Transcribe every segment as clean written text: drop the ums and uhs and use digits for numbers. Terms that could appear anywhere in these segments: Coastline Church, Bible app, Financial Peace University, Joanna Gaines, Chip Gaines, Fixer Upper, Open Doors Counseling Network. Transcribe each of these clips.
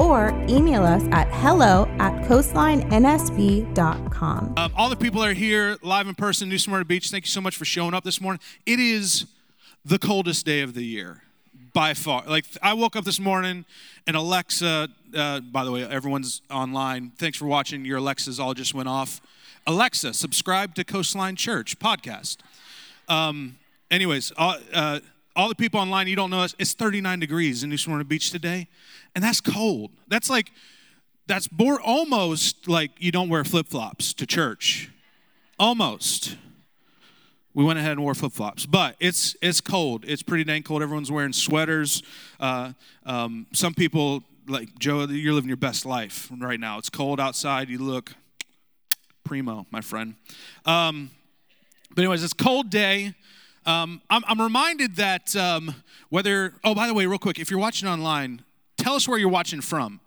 or email us at hello@coastlinensb.com. All the people that are here live in person, New Smyrna Beach, thank you so much for showing up this morning. It is the coldest day of the year, by far. Like, I woke up this morning, and Alexa, by the way, everyone's online. Thanks for watching. Your Alexas all just went off. Alexa, subscribe to Coastline Church podcast. Anyways, all the people online, you don't know this, it's 39 degrees in New Smyrna Beach today, and that's cold. That's like, that's almost like you don't wear flip-flops to church. Almost. We went ahead and wore flip-flops, but it's cold. It's pretty dang cold. Everyone's wearing sweaters. Some people, like Joe, you're living your best life right now. It's cold outside. You look primo, my friend. But anyways, it's a cold day. I'm reminded that by the way, real quick, if you're watching online, tell us where you're watching from.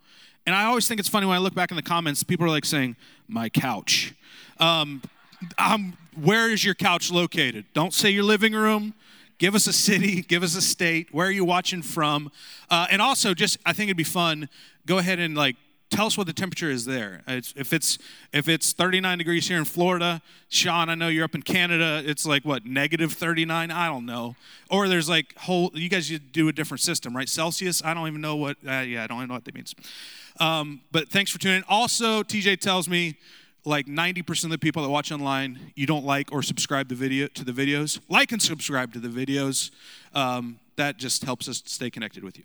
And I always think it's funny when I look back in the comments, people are like saying, my couch. Where is your couch located? Don't say your living room. Give us a city. Give us a state. Where are you watching from? And also, just, I think it'd be fun, go ahead and like, tell us what the temperature is there. If it's 39 degrees here in Florida, Sean, I know you're up in Canada. It's like, what, negative 39? I don't know. Or there's like you guys do a different system, right? Celsius? I don't even know what, I don't even know what that means. But thanks for tuning in. Also, TJ tells me like 90% of the people that watch online, you don't like or subscribe to the videos. Like and subscribe to the videos. That just helps us stay connected with you.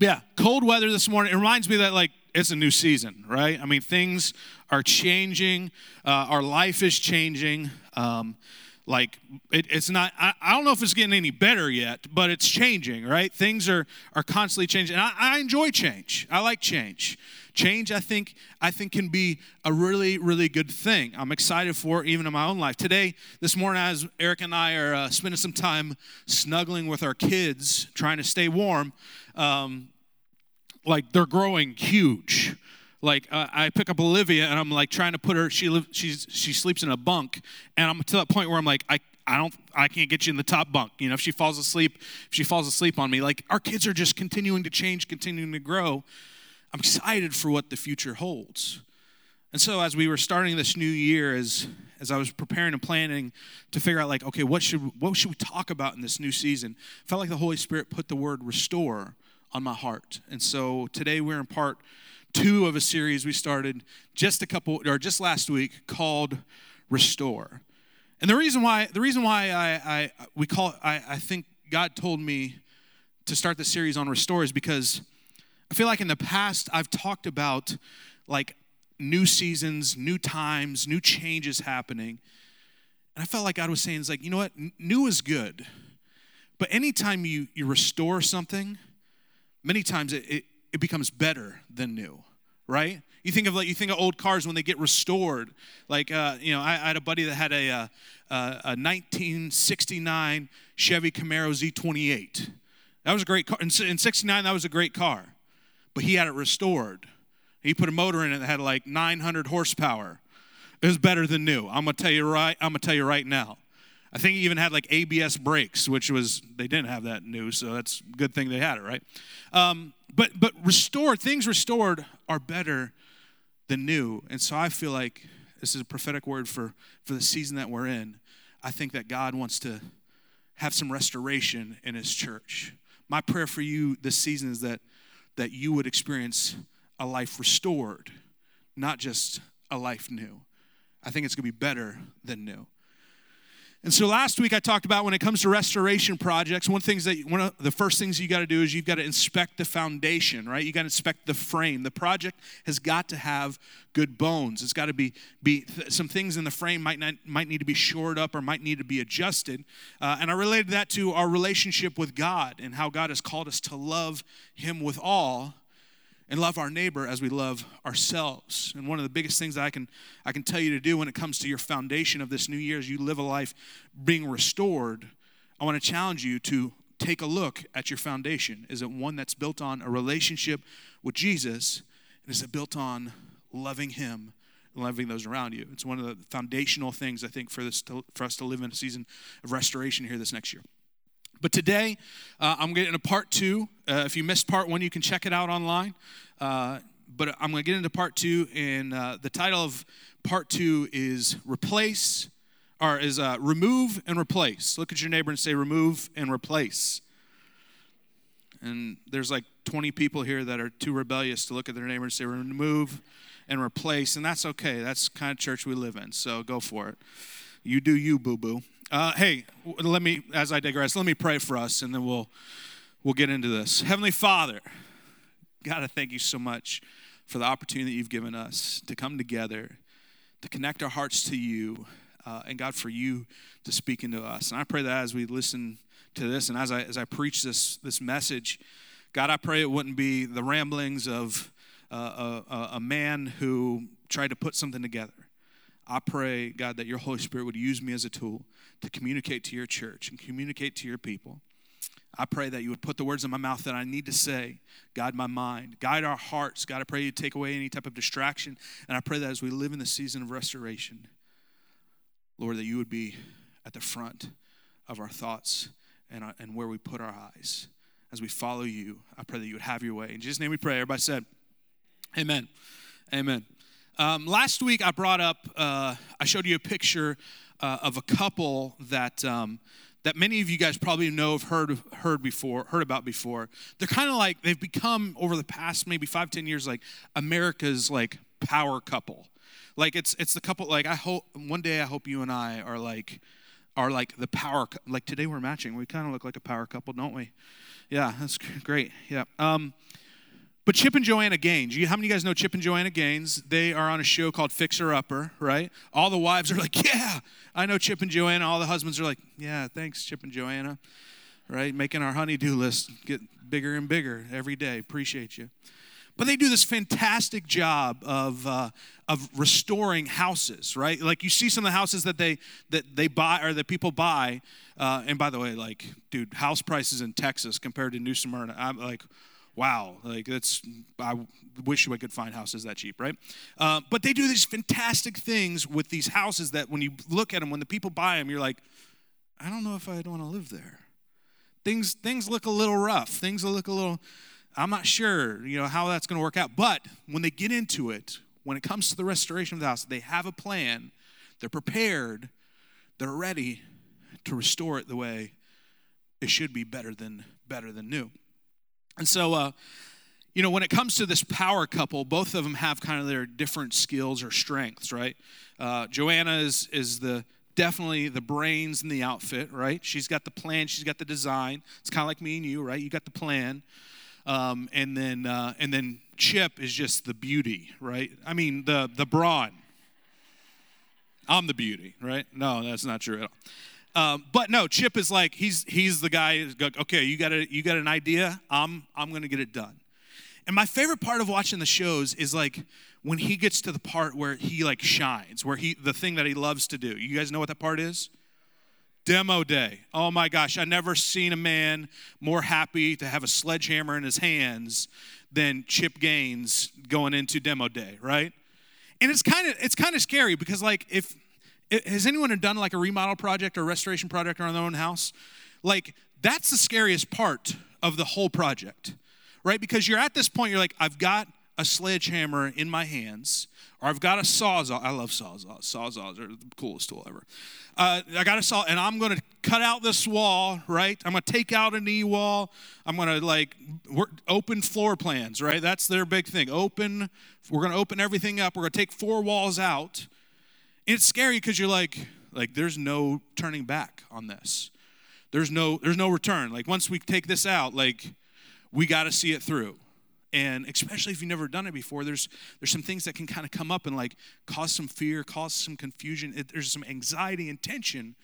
Yeah, cold weather this morning. It reminds me that, like, it's a new season, right? I mean, things are changing. Our life is changing. It's not, I don't know if it's getting any better yet, but it's changing, right? Things are constantly changing. And I enjoy change. I like change. Change, I think can be a really, really good thing. I'm excited for it, even in my own life. Today, this morning, Eric and I are spending some time snuggling with our kids, trying to stay warm. Like, they're growing huge. Like, I pick up Olivia, and I'm, like, trying to put her, she sleeps in a bunk, and I'm to that point where I'm like, I can't get you in the top bunk. You know, if she falls asleep on me, like, our kids are just continuing to change, continuing to grow. I'm excited for what the future holds. And so as we were starting this new year, as I was preparing and planning to figure out, like, okay, what should we talk about in this new season, I felt like the Holy Spirit put the word restore on my heart. And so today we're in part 2 of a series we started just last week called Restore. And the reason why I think God told me to start the series on Restore is because I feel like in the past I've talked about, like, new seasons, new times, new changes happening. And I felt like God was saying, it's like, you know what? New is good. But anytime you restore something, many times it becomes better than new, right? You think of old cars when they get restored. Like, I had a buddy that had a 1969 Chevy Camaro Z28. That was a great car. In 69, that was a great car. But he had it restored. He put a motor in it that had like 900 horsepower. It was better than new. I'm gonna tell you right now. I think he even had like ABS brakes, which was, they didn't have that new, so that's a good thing they had it, right? But restored, things restored are better than new. And so I feel like this is a prophetic word for the season that we're in. I think that God wants to have some restoration in his church. My prayer for you this season is that you would experience a life restored, not just a life new. I think it's going to be better than new. And so last week I talked about when it comes to restoration projects, one of the first things you got to do is you've got to inspect the foundation, right? You got to inspect the frame. The project has got to have good bones. It's got to be some things in the frame might need to be shored up or might need to be adjusted. And I related that to our relationship with God and how God has called us to love Him with all. and love our neighbor as we love ourselves. And one of the biggest things that I can tell you to do when it comes to your foundation of this new year as you live a life being restored, I want to challenge you to take a look at your foundation. Is it one that's built on a relationship with Jesus? And is it built on loving him and loving those around you? It's one of the foundational things, I think, for us to live in a season of restoration here this next year. But today, I'm getting into part two. If you missed part one, you can check it out online. But I'm going to get into part two, and the title of part two is remove and replace. Look at your neighbor and say, remove and replace. And there's like 20 people here that are too rebellious to look at their neighbor and say, remove and replace. And that's okay. That's the kind of church we live in. So go for it. You do you, boo-boo. Hey, as I digress, let me pray for us, and then we'll get into this. Heavenly Father, God, I thank you so much for the opportunity that you've given us to come together, to connect our hearts to you, and God, for you to speak into us. And I pray that as we listen to this and as I preach this message, God, I pray it wouldn't be the ramblings of a man who tried to put something together. I pray, God, that your Holy Spirit would use me as a tool to communicate to your church and communicate to your people. I pray that you would put the words in my mouth that I need to say, guide my mind, guide our hearts. God, I pray you take away any type of distraction, and I pray that as we live in the season of restoration, Lord, that you would be at the front of our thoughts and where we put our eyes. As we follow you, I pray that you would have your way. In Jesus' name we pray. Everybody said, amen. Amen. Last week I brought up, I showed you a picture of a couple that that many of you guys probably know, have heard about before. They're kind of like, they've become over the past maybe 5-10 years like America's like power couple. Like it's the couple, like I hope you and I are like the power, like today we're matching. We kind of look like a power couple, don't we? Yeah, that's great. Yeah. But Chip and Joanna Gaines, how many of you guys know Chip and Joanna Gaines? They are on a show called Fixer Upper, right? All the wives are like, yeah, I know Chip and Joanna. All the husbands are like, yeah, thanks, Chip and Joanna, right? Making our honey-do list get bigger and bigger every day. Appreciate you. But they do this fantastic job of restoring houses, right? Like you see some of the houses that they buy or that people buy. And by the way, like, dude, house prices in Texas compared to New Smyrna, I'm like, wow, like that's, I wish I could find houses that cheap, right? But they do these fantastic things with these houses that when you look at them, when the people buy them, you're like, I don't know if I'd want to live there. Things look a little rough. Things look a little, I'm not sure, how that's going to work out. But when they get into it, when it comes to the restoration of the house, they have a plan. They're prepared. They're ready to restore it the way it should be, better than new. And so, when it comes to this power couple, both of them have kind of their different skills or strengths, right? Joanna is definitely the brains in the outfit, right? She's got the plan. She's got the design. It's kind of like me and you, right? You got the plan. And then Chip is just the beauty, right? I mean, the brawn. I'm the beauty, right? No, that's not true at all. But no, Chip is like, he's the guy who's like, okay, you got an idea, I'm going to get it done. And my favorite part of watching the shows is like when he gets to the part where he like shines, where the thing that he loves to do. You guys know what that part is? Demo day. Oh my gosh, I never seen a man more happy to have a sledgehammer in his hands than Chip Gaines going into demo day, right? And it's kind of scary because like has anyone done like a remodel project or restoration project on their own house? Like that's the scariest part of the whole project, right? Because you're at this point, you're like, I've got a sledgehammer in my hands, or I've got a Sawzall. I love Sawzalls. Sawzalls are the coolest tool ever. I got a saw, and I'm going to cut out this wall, right? I'm going to take out a knee wall. I'm going to like work open floor plans, right? That's their big thing. Open. We're going to open everything up. We're going to take 4 walls out. It's scary because you're like there's no turning back on this. There's no return. Like once we take this out, like we got to see it through. And especially if you've never done it before, there's some things that can kind of come up and like cause some fear, cause some confusion. There's some anxiety and tension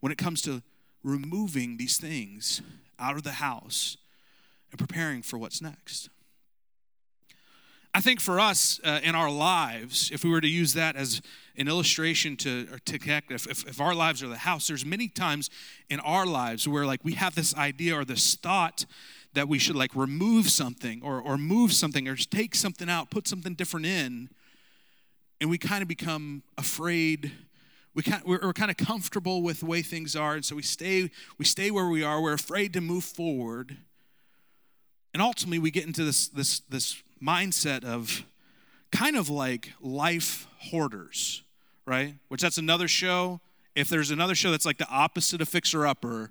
when it comes to removing these things out of the house and preparing for what's next. I think for us in our lives, if we were to use that as an illustration to connect, if our lives are the house, there's many times in our lives where like we have this idea or this thought that we should like remove something or move something or just take something out, put something different in, and we kind of become afraid. We're kind of comfortable with the way things are, and so we stay where we are. We're afraid to move forward, and ultimately we get into this mindset of kind of like life hoarders, right? Which that's another show. If there's another show that's like the opposite of Fixer Upper,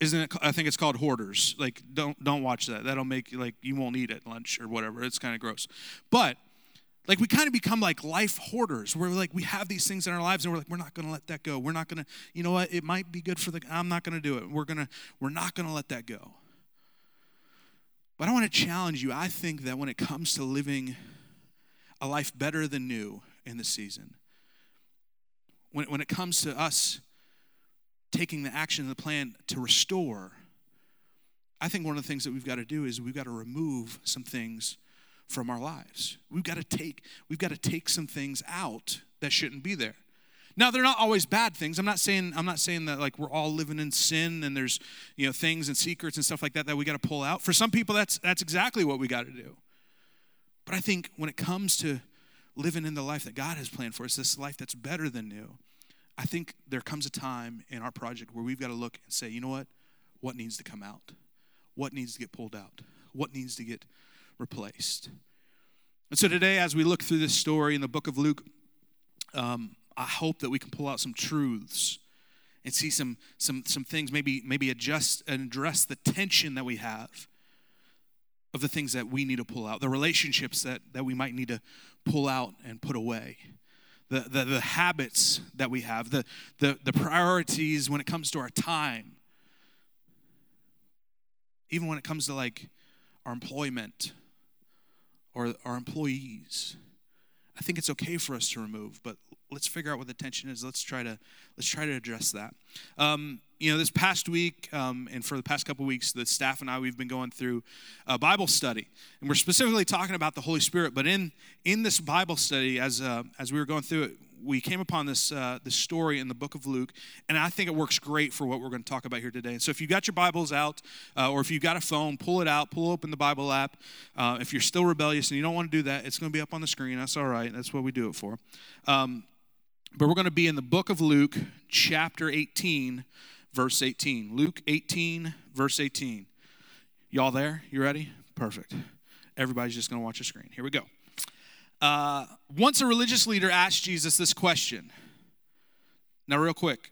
isn't it? I think it's called Hoarders. Like don't watch that. That'll make you like you won't eat at lunch or whatever. It's kind of gross. But like we kind of become like life hoarders. We're like we have these things in our lives and we're like we're not going to let that go. We're not going to. You know what? It might be good for the. I'm not going to do it. We're not going to let that go. But I want to challenge you. I think that when it comes to living a life better than new in this season, when it comes to us taking the action and the plan to restore, I think one of the things that we've got to do is we've got to remove some things from our lives. We've got to take some things out that shouldn't be there. Now, they're not always bad things. I'm not saying that like we're all living in sin and there's, you know, things and secrets and stuff like that we got to pull out. For some people, that's exactly what we got to do. But I think when it comes to living in the life that God has planned for us, this life that's better than new, I think there comes a time in our project where we've got to look and say, you know what? What needs to come out? What needs to get pulled out? What needs to get replaced? And so today, as we look through this story in the book of Luke, I hope that we can pull out some truths and see some things, maybe adjust and address the tension that we have of the things that we need to pull out, the relationships that we might need to pull out and put away, the habits that we have, the priorities when it comes to our time, even when it comes to like our employment or our employees. I think it's okay for us to remove, but let's figure out what the tension is. Let's try to address that. You know, this past week and for the past couple of weeks, the staff and I, we've been going through a Bible study, and we're specifically talking about the Holy Spirit. But in this Bible study, as we were going through it, we came upon this story in the book of Luke, and I think it works great for what we're going to talk about here today. And so if you've got your Bibles out, or if you've got a phone, pull it out, pull open the Bible app. If you're still rebellious and you don't want to do that, it's going to be up on the screen. That's all right. That's what we do it for. But we're going to be in the book of Luke, chapter 18, verse 18. Luke 18, verse 18. Y'all there? You ready? Perfect. Everybody's just going to watch a screen. Here we go. Once a religious leader asked Jesus this question. Now, real quick,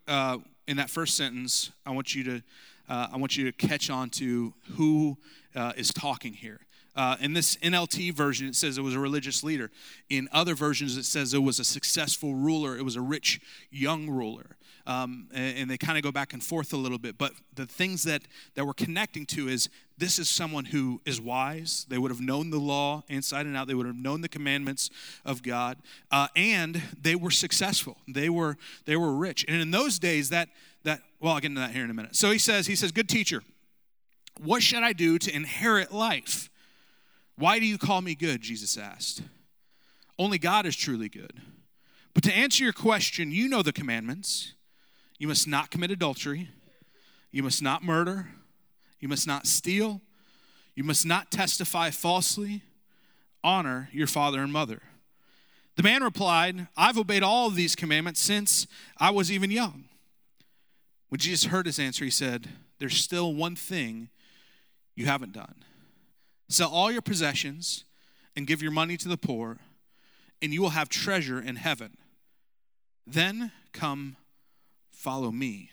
in that first sentence, I want you to catch on to who is talking here. In this NLT version, it says it was a religious leader. In other versions, it says it was a successful ruler. It was a rich young ruler. And they kind of go back and forth a little bit. But the things that we're connecting to is this is someone who is wise. They would have known the law inside and out. They would have known the commandments of God. And they were successful. They were rich. And in those days, I'll get into that here in a minute. So he says, "Good teacher, what should I do to inherit life?" "Why do you call me good?" Jesus asked. "Only God is truly good. But to answer your question, you know the commandments. You must not commit adultery. You must not murder. You must not steal. You must not testify falsely. Honor your father and mother." The man replied, "I've obeyed all of these commandments since I was even young." When Jesus heard his answer, he said, "There's still one thing you haven't done. Sell all your possessions and give your money to the poor, and you will have treasure in heaven. Then come, follow me."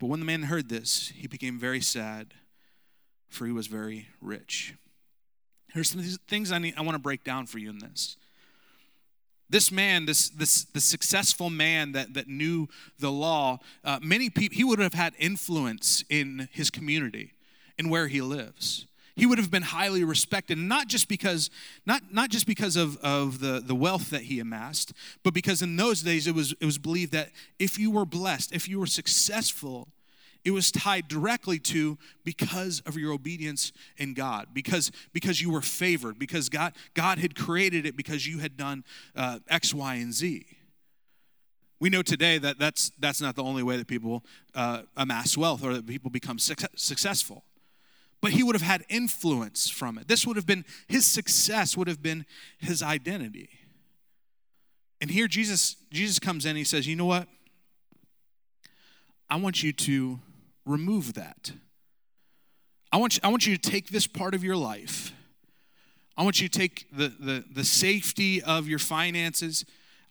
But when the man heard this, he became very sad, for he was very rich. Here's some things I want to break down for you in this. This man, the successful man that knew the law, many people, he would have had influence in his community and where he lives. He would have been highly respected, not just because of the wealth that he amassed, but because in those days it was believed that if you were blessed, if you were successful, It was tied directly to because of your obedience in God, because you were favored, because God had created it because you had done X, Y, and Z. We know today that that's not the only way that people amass wealth or that people become successful. But he would have had influence from it. This would have been, his success would have been his identity. And here Jesus comes in and he says, you know what? I want you to remove that. I want you to take this part of your life. I want you to take the safety of your finances.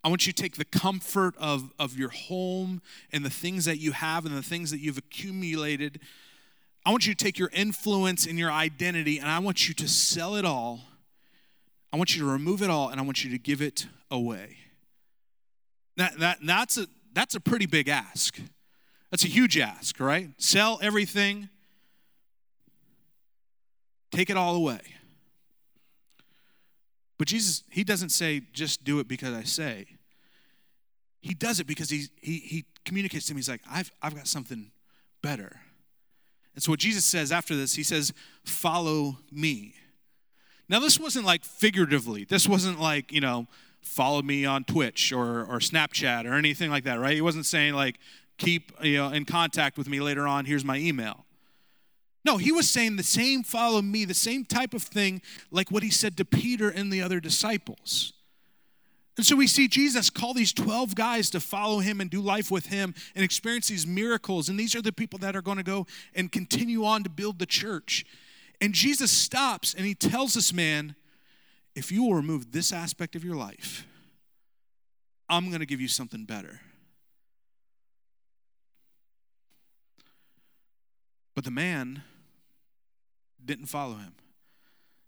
I want you to take the comfort of your home and the things that you have and the things that you've accumulated. I want you to take your influence and your identity, and I want you to sell it all. I want you to remove it all, and I want you to give it away. That's a pretty big ask. That's a huge ask, right? Sell everything. Take it all away. But Jesus, he doesn't say, just do it because I say. He does it because he communicates to me. He's like, I've got something better. And so what Jesus says after this, he says, follow me. Now, this wasn't like figuratively. This wasn't like, you know, follow me on Twitch or Snapchat or anything like that, right? He wasn't saying like, keep, you know, in contact with me later on. Here's my email. No, he was saying the same follow me, the same type of thing like what he said to Peter and the other disciples. And so we see Jesus call these 12 guys to follow him and do life with him and experience these miracles. And these are the people that are going to go and continue on to build the church. And Jesus stops and he tells this man, if you will remove this aspect of your life, I'm going to give you something better. But the man didn't follow him.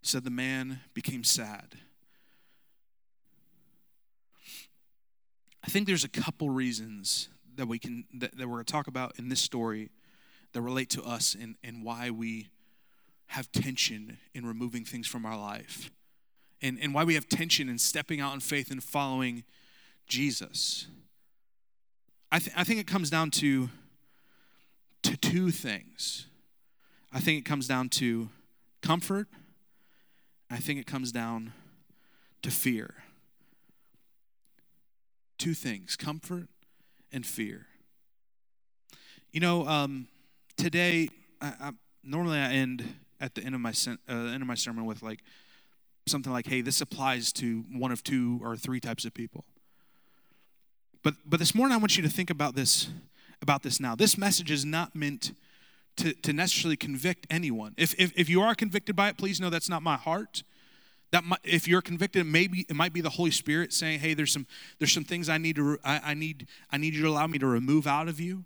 It said the man became sad. I think there's a couple reasons that that we're going to talk about in this story that relate to us and why we have tension in removing things from our life and why we have tension in stepping out in faith and following Jesus. I think it comes down to two things. I think it comes down to comfort. I think it comes down to fear. Two things, comfort and fear. You know, today, normally I end at the end of my sermon with like something like, hey, this applies to one of two or three types of people. But this morning I want you to think about this now. This message is not meant to necessarily convict anyone. If you are convicted by it, please know that's not my heart. If you're convicted, maybe it might be the Holy Spirit saying, "Hey, there's some things I need you to allow me to remove out of you."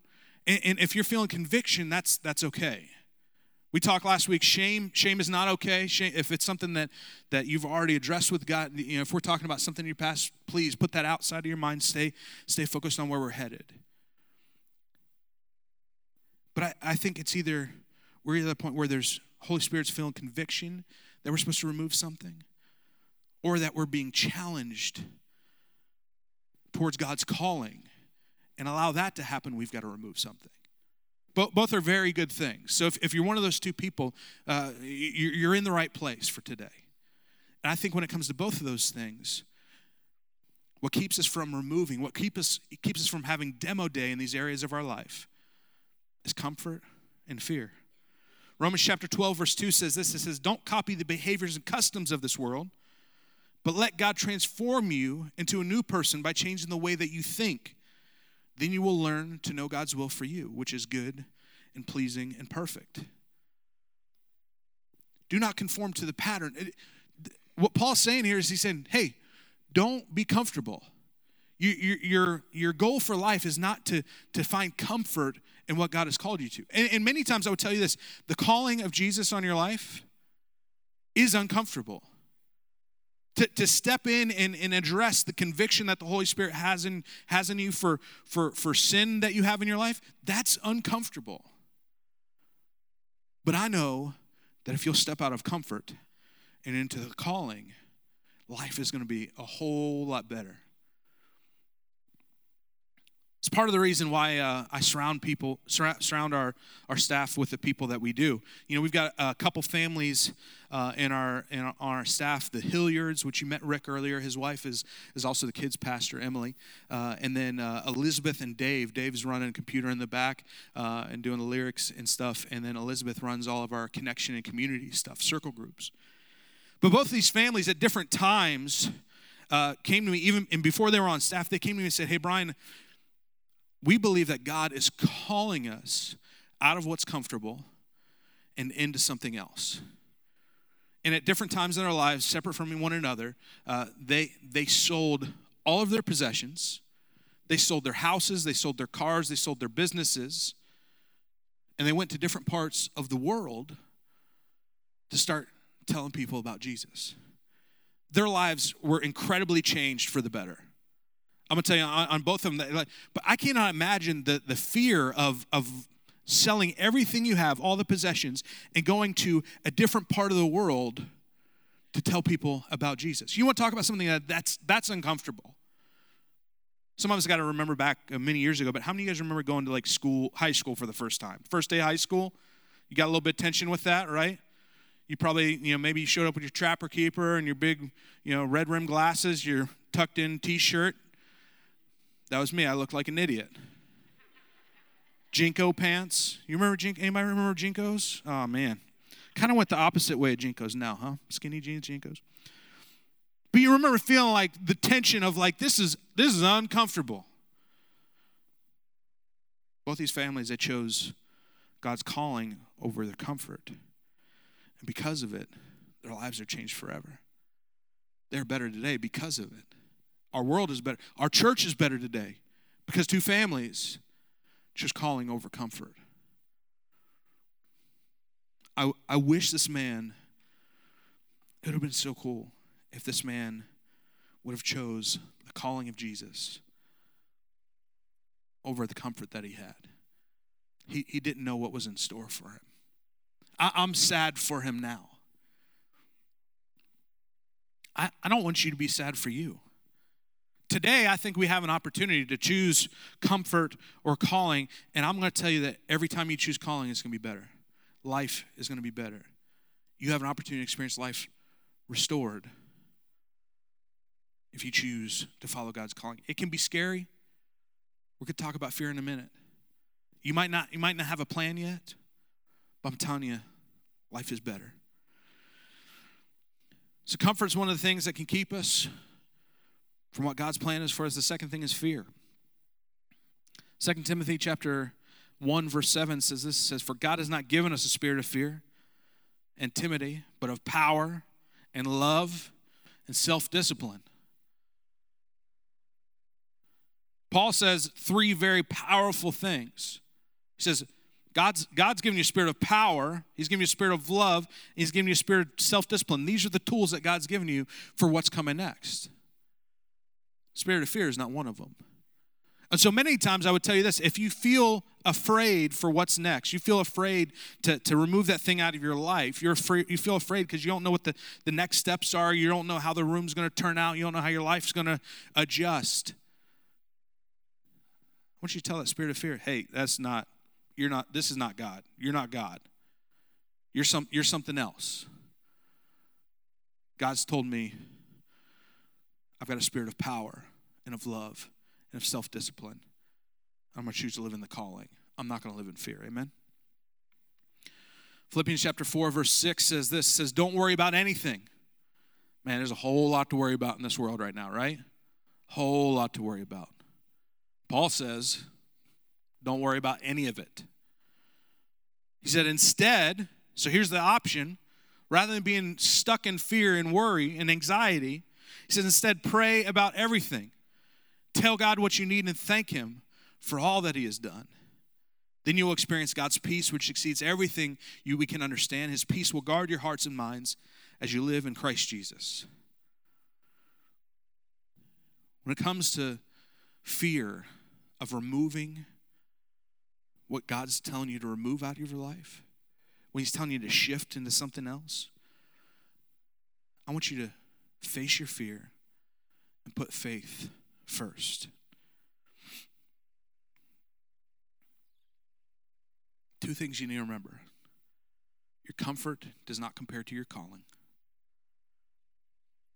And if you're feeling conviction, that's okay. We talked last week. Shame is not okay. Shame, if it's something that you've already addressed with God, you know, if we're talking about something in your past, please put that outside of your mind. Stay focused on where we're headed. But I think it's either, we're at the point where there's Holy Spirit's feeling conviction that we're supposed to remove something, or that we're being challenged towards God's calling, and allow that to happen, we've got to remove something. Both are very good things. So if you're one of those two people, you're in the right place for today. And I think when it comes to both of those things, what keeps us from removing, what keeps us from having demo day in these areas of our life, is comfort and fear. Romans chapter 12, verse 2 says this. It says, don't copy the behaviors and customs of this world, but let God transform you into a new person by changing the way that you think. Then you will learn to know God's will for you, which is good and pleasing and perfect. Do not conform to the pattern. What Paul's saying here is he's saying, hey, don't be comfortable. Your goal for life is not to find comfort in what God has called you to. And many times I would tell you this, the calling of Jesus on your life is uncomfortable. To step in and address the conviction that the Holy Spirit has in you for sin that you have in your life, that's uncomfortable. But I know that if you'll step out of comfort and into the calling, life is going to be a whole lot better. part of the reason why I surround our staff with the people that we do. You know, we've got a couple families on our staff, the Hilliards, which you met Rick earlier. His wife is also the kids' pastor, Emily. And then Elizabeth and Dave. Dave's running a computer in the back and doing the lyrics and stuff. And then Elizabeth runs all of our connection and community stuff, circle groups. But both of these families at different times came to me, even and before they were on staff, they came to me and said, "Hey, Brian, we believe that God is calling us out of what's comfortable and into something else." And at different times in our lives, separate from one another, they sold all of their possessions. They sold their houses. They sold their cars. They sold their businesses. And they went to different parts of the world to start telling people about Jesus. Their lives were incredibly changed for the better. I'm going to tell you, on both of them, but I cannot imagine the fear of selling everything you have, all the possessions, and going to a different part of the world to tell people about Jesus. You want to talk about something that's uncomfortable. Some of us got to remember back many years ago, but how many of you guys remember going to like high school for the first time? First day of high school, you got a little bit of tension with that, right? You probably, you know, maybe you showed up with your trapper keeper and your big, you know, red rim glasses, your tucked in t-shirt. That was me. I looked like an idiot. Jinko pants. You remember Jinkos? Anybody remember Jinkos? Oh, man. Kind of went the opposite way of Jinkos now, huh? Skinny jeans, Jinkos. But you remember feeling like the tension of like, this is uncomfortable. Both these families, they chose God's calling over their comfort. And because of it, their lives are changed forever. They're better today because of it. Our world is better. Our church is better today because two families just calling over comfort. I wish this man, it would have been so cool if this man would have chose the calling of Jesus over the comfort that he had. He didn't know what was in store for him. I'm sad for him now. I don't want you to be sad for you. Today, I think we have an opportunity to choose comfort or calling, and I'm going to tell you that every time you choose calling, it's going to be better. Life is going to be better. You have an opportunity to experience life restored if you choose to follow God's calling. It can be scary. We could talk about fear in a minute. You might not have a plan yet, but I'm telling you, life is better. So comfort is one of the things that can keep us from what God's plan is for us. The second thing is fear. 2 Timothy chapter 1, verse 7 says this. It says, "For God has not given us a spirit of fear and timidity, but of power and love and self-discipline." Paul says three very powerful things. He says, God's given you a spirit of power. He's given you a spirit of love. He's given you a spirit of self-discipline. These are the tools that God's given you for what's coming next. Spirit of fear is not one of them. And so many times I would tell you this, if you feel afraid for what's next, you feel afraid to remove that thing out of your life, you feel afraid because you don't know what the next steps are, you don't know how the room's going to turn out, you don't know how your life's going to adjust. I want you to tell that spirit of fear, hey, this is not God. You're not God. You're something else. God's told me, I've got a spirit of power and of love and of self-discipline. I'm going to choose to live in the calling. I'm not going to live in fear. Amen? Philippians chapter 4, verse 6 says this. Says, don't worry about anything. Man, there's a whole lot to worry about in this world right now, right? Whole lot to worry about. Paul says, don't worry about any of it. He said, instead, so here's the option, rather than being stuck in fear and worry and anxiety, he says, instead, pray about everything. Tell God what you need and thank him for all that he has done. Then you will experience God's peace, which exceeds everything we can understand. His peace will guard your hearts and minds as you live in Christ Jesus. When it comes to fear of removing what God's telling you to remove out of your life, when he's telling you to shift into something else, I want you to face your fear and put faith first. Two things you need to remember. Your comfort does not compare to your calling.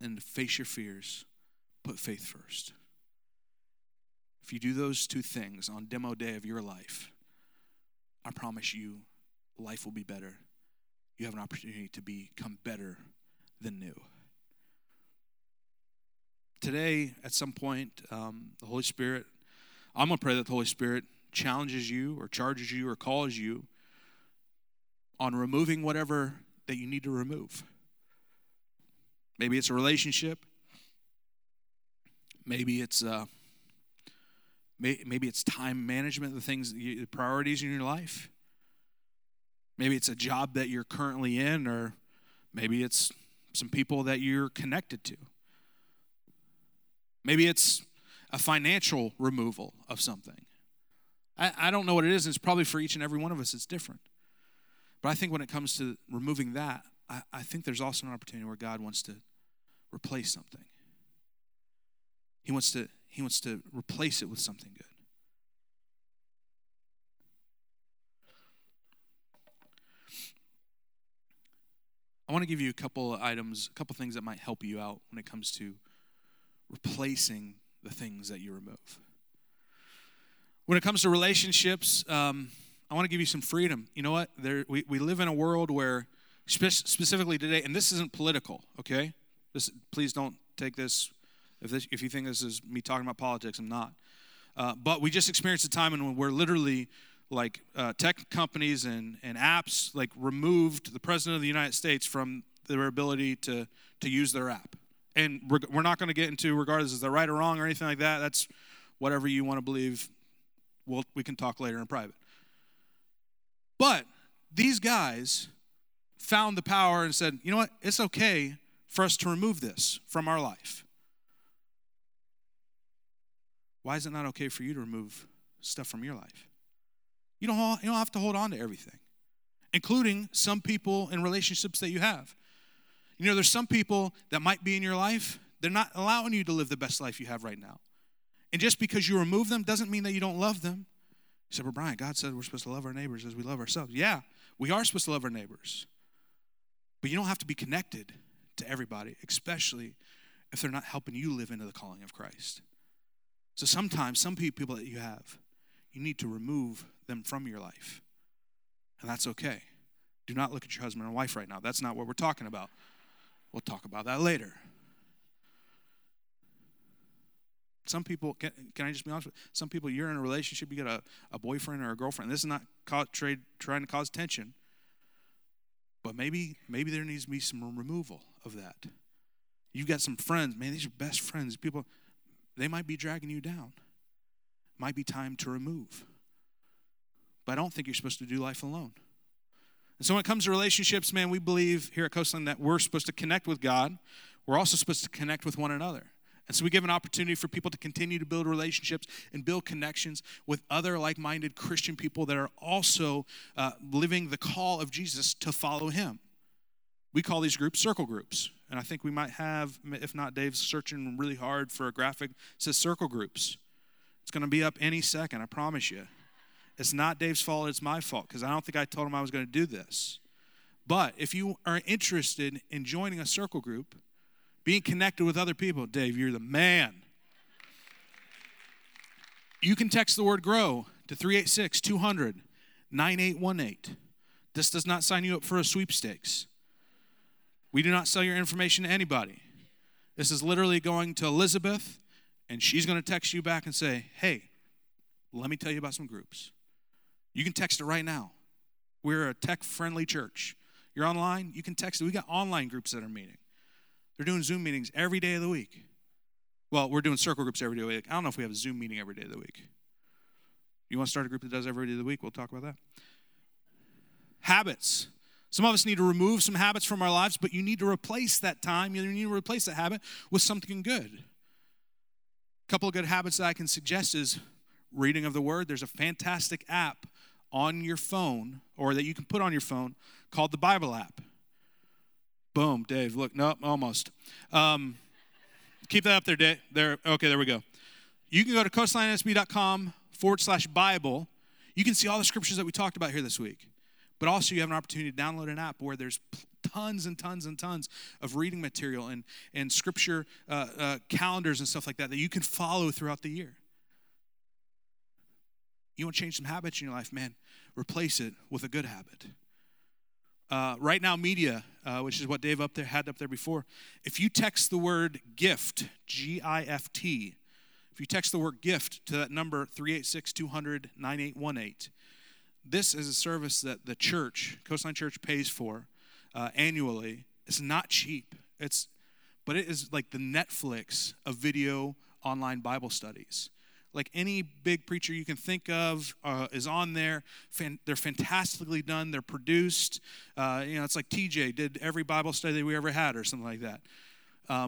And to face your fears, put faith first. If you do those two things on demo day of your life, I promise you, life will be better. You have an opportunity to become better than new. Today, at some point, the Holy Spirit, I'm going to pray that the Holy Spirit challenges you or charges you or calls you on removing whatever that you need to remove. Maybe it's a relationship. Maybe it's time management, the priorities in your life. Maybe it's a job that you're currently in, or maybe it's some people that you're connected to. Maybe it's a financial removal of something. I don't know what it is, and it's probably for each and every one of us it's different. But I think when it comes to removing that, I think there's also an opportunity where God wants to replace something. He wants to replace it with something good. I want to give you a couple of items, a couple of things that might help you out when it comes to replacing the things that you remove. When it comes to relationships, I want to give you some freedom. You know what? We live in a world where, specifically today, and this isn't political, okay? Please don't take this. If you think this is me talking about politics, I'm not. But we just experienced a time when we're literally tech companies and apps removed the President of the United States from their ability to use their app. And we're not going to get into regardless if they're right or wrong or anything like that. That's whatever you want to believe. We can talk later in private. But these guys found the power and said, you know what, it's okay for us to remove this from our life. Why is it not okay for you to remove stuff from your life? You don't have to hold on to everything, including some people and relationships that you have. You know, there's some people that might be in your life, they're not allowing you to live the best life you have right now. And just because you remove them doesn't mean that you don't love them. You said, well, Brian, God said we're supposed to love our neighbors as we love ourselves. Yeah, we are supposed to love our neighbors. But you don't have to be connected to everybody, especially if they're not helping you live into the calling of Christ. So sometimes some people that you have, you need to remove them from your life. And that's okay. Do not look at your husband and wife right now. That's not what we're talking about. We'll talk about that later. Some people, can I just be honest with you? Some people, you're in a relationship, you got a boyfriend or a girlfriend. This is not trying to cause tension. But maybe there needs to be some removal of that. You've got some friends. Man, these are best friends. People, they might be dragging you down. Might be time to remove. But I don't think you're supposed to do life alone. And so when it comes to relationships, man, we believe here at Coastline that we're supposed to connect with God. We're also supposed to connect with one another. And so we give an opportunity for people to continue to build relationships and build connections with other like-minded Christian people that are also living the call of Jesus to follow him. We call these groups circle groups. And I think we might have, if not, Dave's searching really hard for a graphic that says circle groups. It's going to be up any second, I promise you. It's not Dave's fault, it's my fault, because I don't think I told him I was going to do this. But if you are interested in joining a circle group, being connected with other people, Dave, you're the man. You can text the word GROW to 386-200-9818. This does not sign you up for a sweepstakes. We do not sell your information to anybody. This is literally going to Elizabeth, and she's going to text you back and say, hey, let me tell you about some groups. You can text it right now. We're a tech-friendly church. You're online, you can text it. We got online groups that are meeting. They're doing Zoom meetings every day of the week. Well, we're doing circle groups every day of the week. I don't know if we have a Zoom meeting every day of the week. You want to start a group that does every day of the week? We'll talk about that. Habits. Some of us need to remove some habits from our lives, but you need to replace that time. You need to replace that habit with something good. A couple of good habits that I can suggest is reading of the Word. There's a fantastic app on your phone, or that you can put on your phone, called the Bible app. Boom, Dave, look, nope, almost. Keep that up there, Dave. There, okay, there we go. You can go to coastlinesb.com/Bible. You can see all the scriptures that we talked about here this week. But also you have an opportunity to download an app where there's tons and tons and tons of reading material and scripture calendars and stuff like that that you can follow throughout the year. You want to change some habits in your life, man, replace it with a good habit. Right now, media, which is what Dave had up there before, if you text the word gift, G-I-F-T, if you text the word gift to that number, 386-200-9818, this is a service that the church, Coastline Church, pays for annually. It's not cheap. But it is like the Netflix of video online Bible studies. Like any big preacher you can think of is on there. They're fantastically done. They're produced. It's like TJ did every Bible study we ever had or something like that.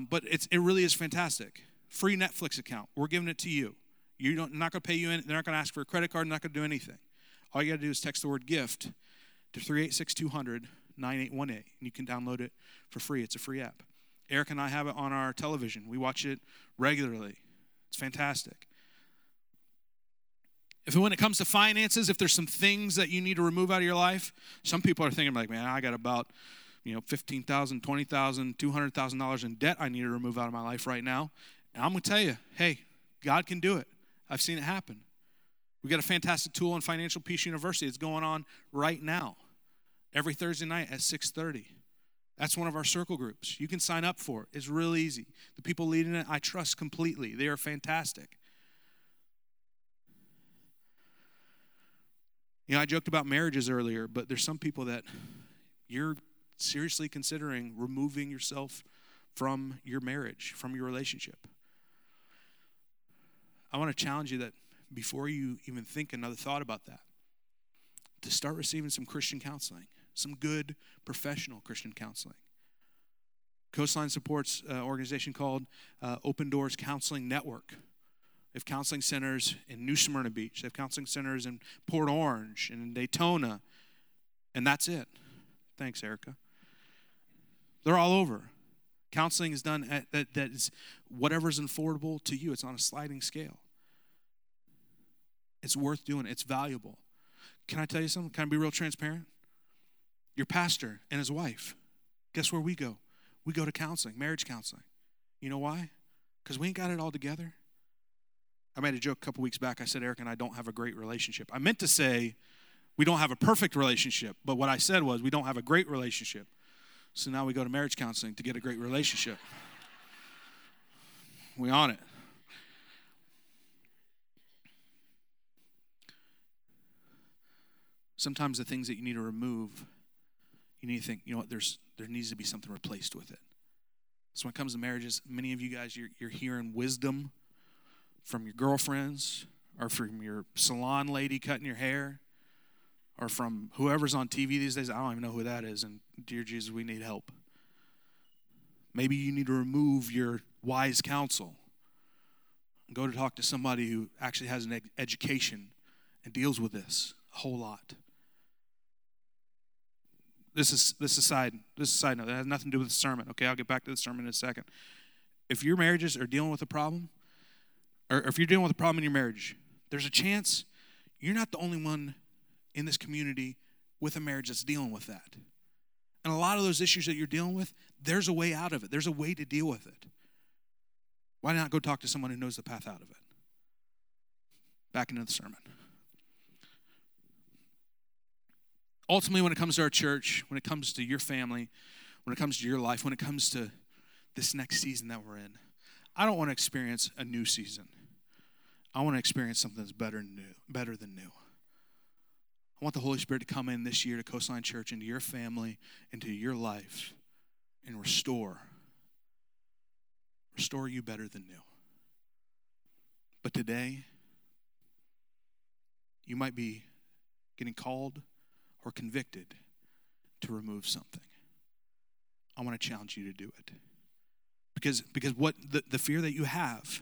But it really is fantastic. Free Netflix account. We're giving it to you. I'm not going to pay you in. They're not going to ask for a credit card. They're not going to do anything. All you got to do is text the word gift to 386-200-9818, and you can download it for free. It's a free app. Eric and I have it on our television. We watch it regularly. It's fantastic. When it comes to finances, if there's some things that you need to remove out of your life, some people are thinking like, man, I got about $15,000, $20,000, $200,000 in debt I need to remove out of my life right now. And I'm going to tell you, hey, God can do it. I've seen it happen. We got a fantastic tool in Financial Peace University. It's going on right now, every Thursday night at 6:30. That's one of our circle groups. You can sign up for it. It's real easy. The people leading it, I trust completely. They are fantastic. I joked about marriages earlier, but there's some people that you're seriously considering removing yourself from your marriage, from your relationship. I want to challenge you that before you even think another thought about that, to start receiving some Christian counseling, some good professional Christian counseling. Coastline supports an organization called Open Doors Counseling Network. They have counseling centers in New Smyrna Beach. They have counseling centers in Port Orange and in Daytona. And that's it. Thanks, Erica. They're all over. Counseling is done at that is whatever's affordable to you. It's on a sliding scale. It's worth doing. It's valuable. Can I tell you something? Can I be real transparent? Your pastor and his wife, guess where we go? We go to counseling, marriage counseling. You know why? Because we ain't got it all together. I made a joke a couple weeks back. I said, Eric and I don't have a great relationship. I meant to say we don't have a perfect relationship, but what I said was we don't have a great relationship. So now we go to marriage counseling to get a great relationship. We on it. Sometimes the things that you need to remove, you need to think, you know what, there needs to be something replaced with it. So when it comes to marriages, many of you guys, you're hearing wisdom from your girlfriends or from your salon lady cutting your hair or from whoever's on TV these days. I don't even know who that is, and dear Jesus, we need help. Maybe you need to remove your wise counsel and go to talk to somebody who actually has an education and deals with this a whole lot. This is a side note. That has nothing to do with the sermon, okay? I'll get back to the sermon in a second. If your marriages are dealing with a problem, or if you're dealing with a problem in your marriage, there's a chance you're not the only one in this community with a marriage that's dealing with that. And a lot of those issues that you're dealing with, there's a way out of it. There's a way to deal with it. Why not go talk to someone who knows the path out of it? Back into the sermon. Ultimately, when it comes to our church, when it comes to your family, when it comes to your life, when it comes to this next season that we're in, I don't want to experience a new season. I want to experience something that's better than new. I want the Holy Spirit to come in this year to Coastline Church, into your family, into your life, and restore you better than new. But today, you might be getting called or convicted to remove something. I want to challenge you to do it. Because what the fear that you have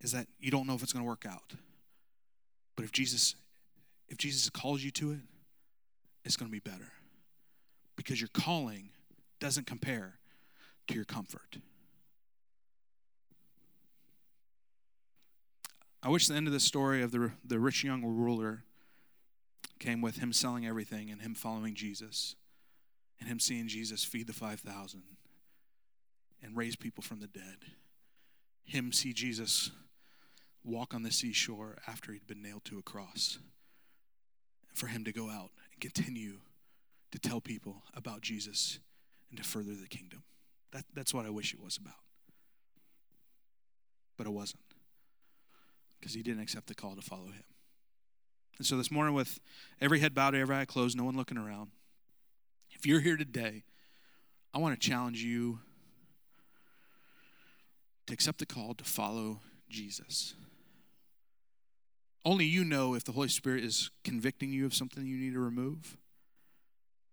is that you don't know if it's going to work out. But if Jesus calls you to it, it's going to be better. Because your calling doesn't compare to your comfort. I wish the end of the story of the rich young ruler came with him selling everything and him following Jesus and him seeing Jesus feed the 5,000 and raise people from the dead. Him see Jesus walk on the seashore after he'd been nailed to a cross. For him to go out and continue to tell people about Jesus and to further the kingdom. That's what I wish it was about. But it wasn't, because he didn't accept the call to follow him. And so this morning, with every head bowed, every eye closed, no one looking around, if you're here today, I want to challenge you to accept the call to follow Jesus. Only you know if the Holy Spirit is convicting you of something you need to remove,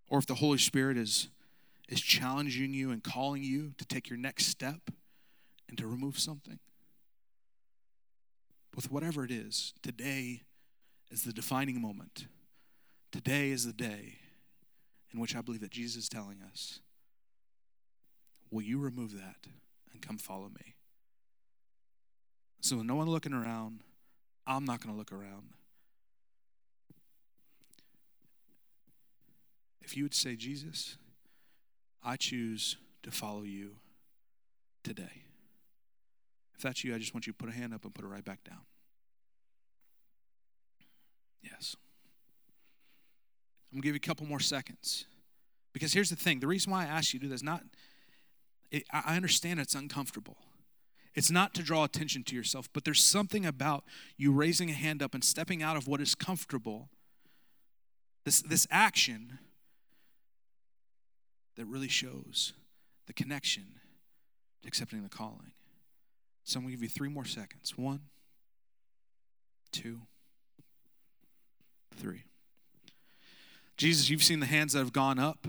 or if the Holy Spirit is challenging you and calling you to take your next step and to remove something. With whatever it is, today is the defining moment. Today is the day in which I believe that Jesus is telling us, will you remove that and come follow me? So with no one looking around, I'm not going to look around. If you would say, Jesus, I choose to follow you today. If that's you, I just want you to put a hand up and put it right back down. Yes. I'm going to give you a couple more seconds. Because here's the thing. The reason why I asked you to do this is I understand it's uncomfortable. It's not to draw attention to yourself, but there's something about you raising a hand up and stepping out of what is comfortable, this action, that really shows the connection to accepting the calling. So I'm going to give you 3 more seconds. 1, 2, 3. Jesus, you've seen the hands that have gone up.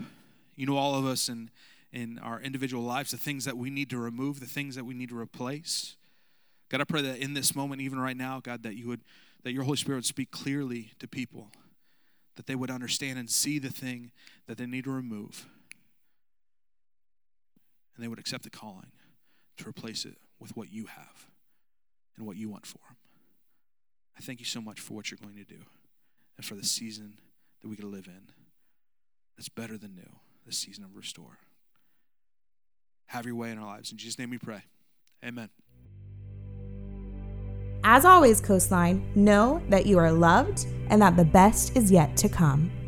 You know all of us in our individual lives, the things that we need to remove, the things that we need to replace. God, I pray that in this moment, even right now, God, that your Holy Spirit would speak clearly to people, that they would understand and see the thing that they need to remove, and they would accept the calling to replace it with what you have and what you want for them. I thank you so much for what you're going to do and for the season that we can live in that's better than new, the season of restore. Have your way in our lives. In Jesus' name we pray. Amen. As always, Coastline, know that you are loved and that the best is yet to come.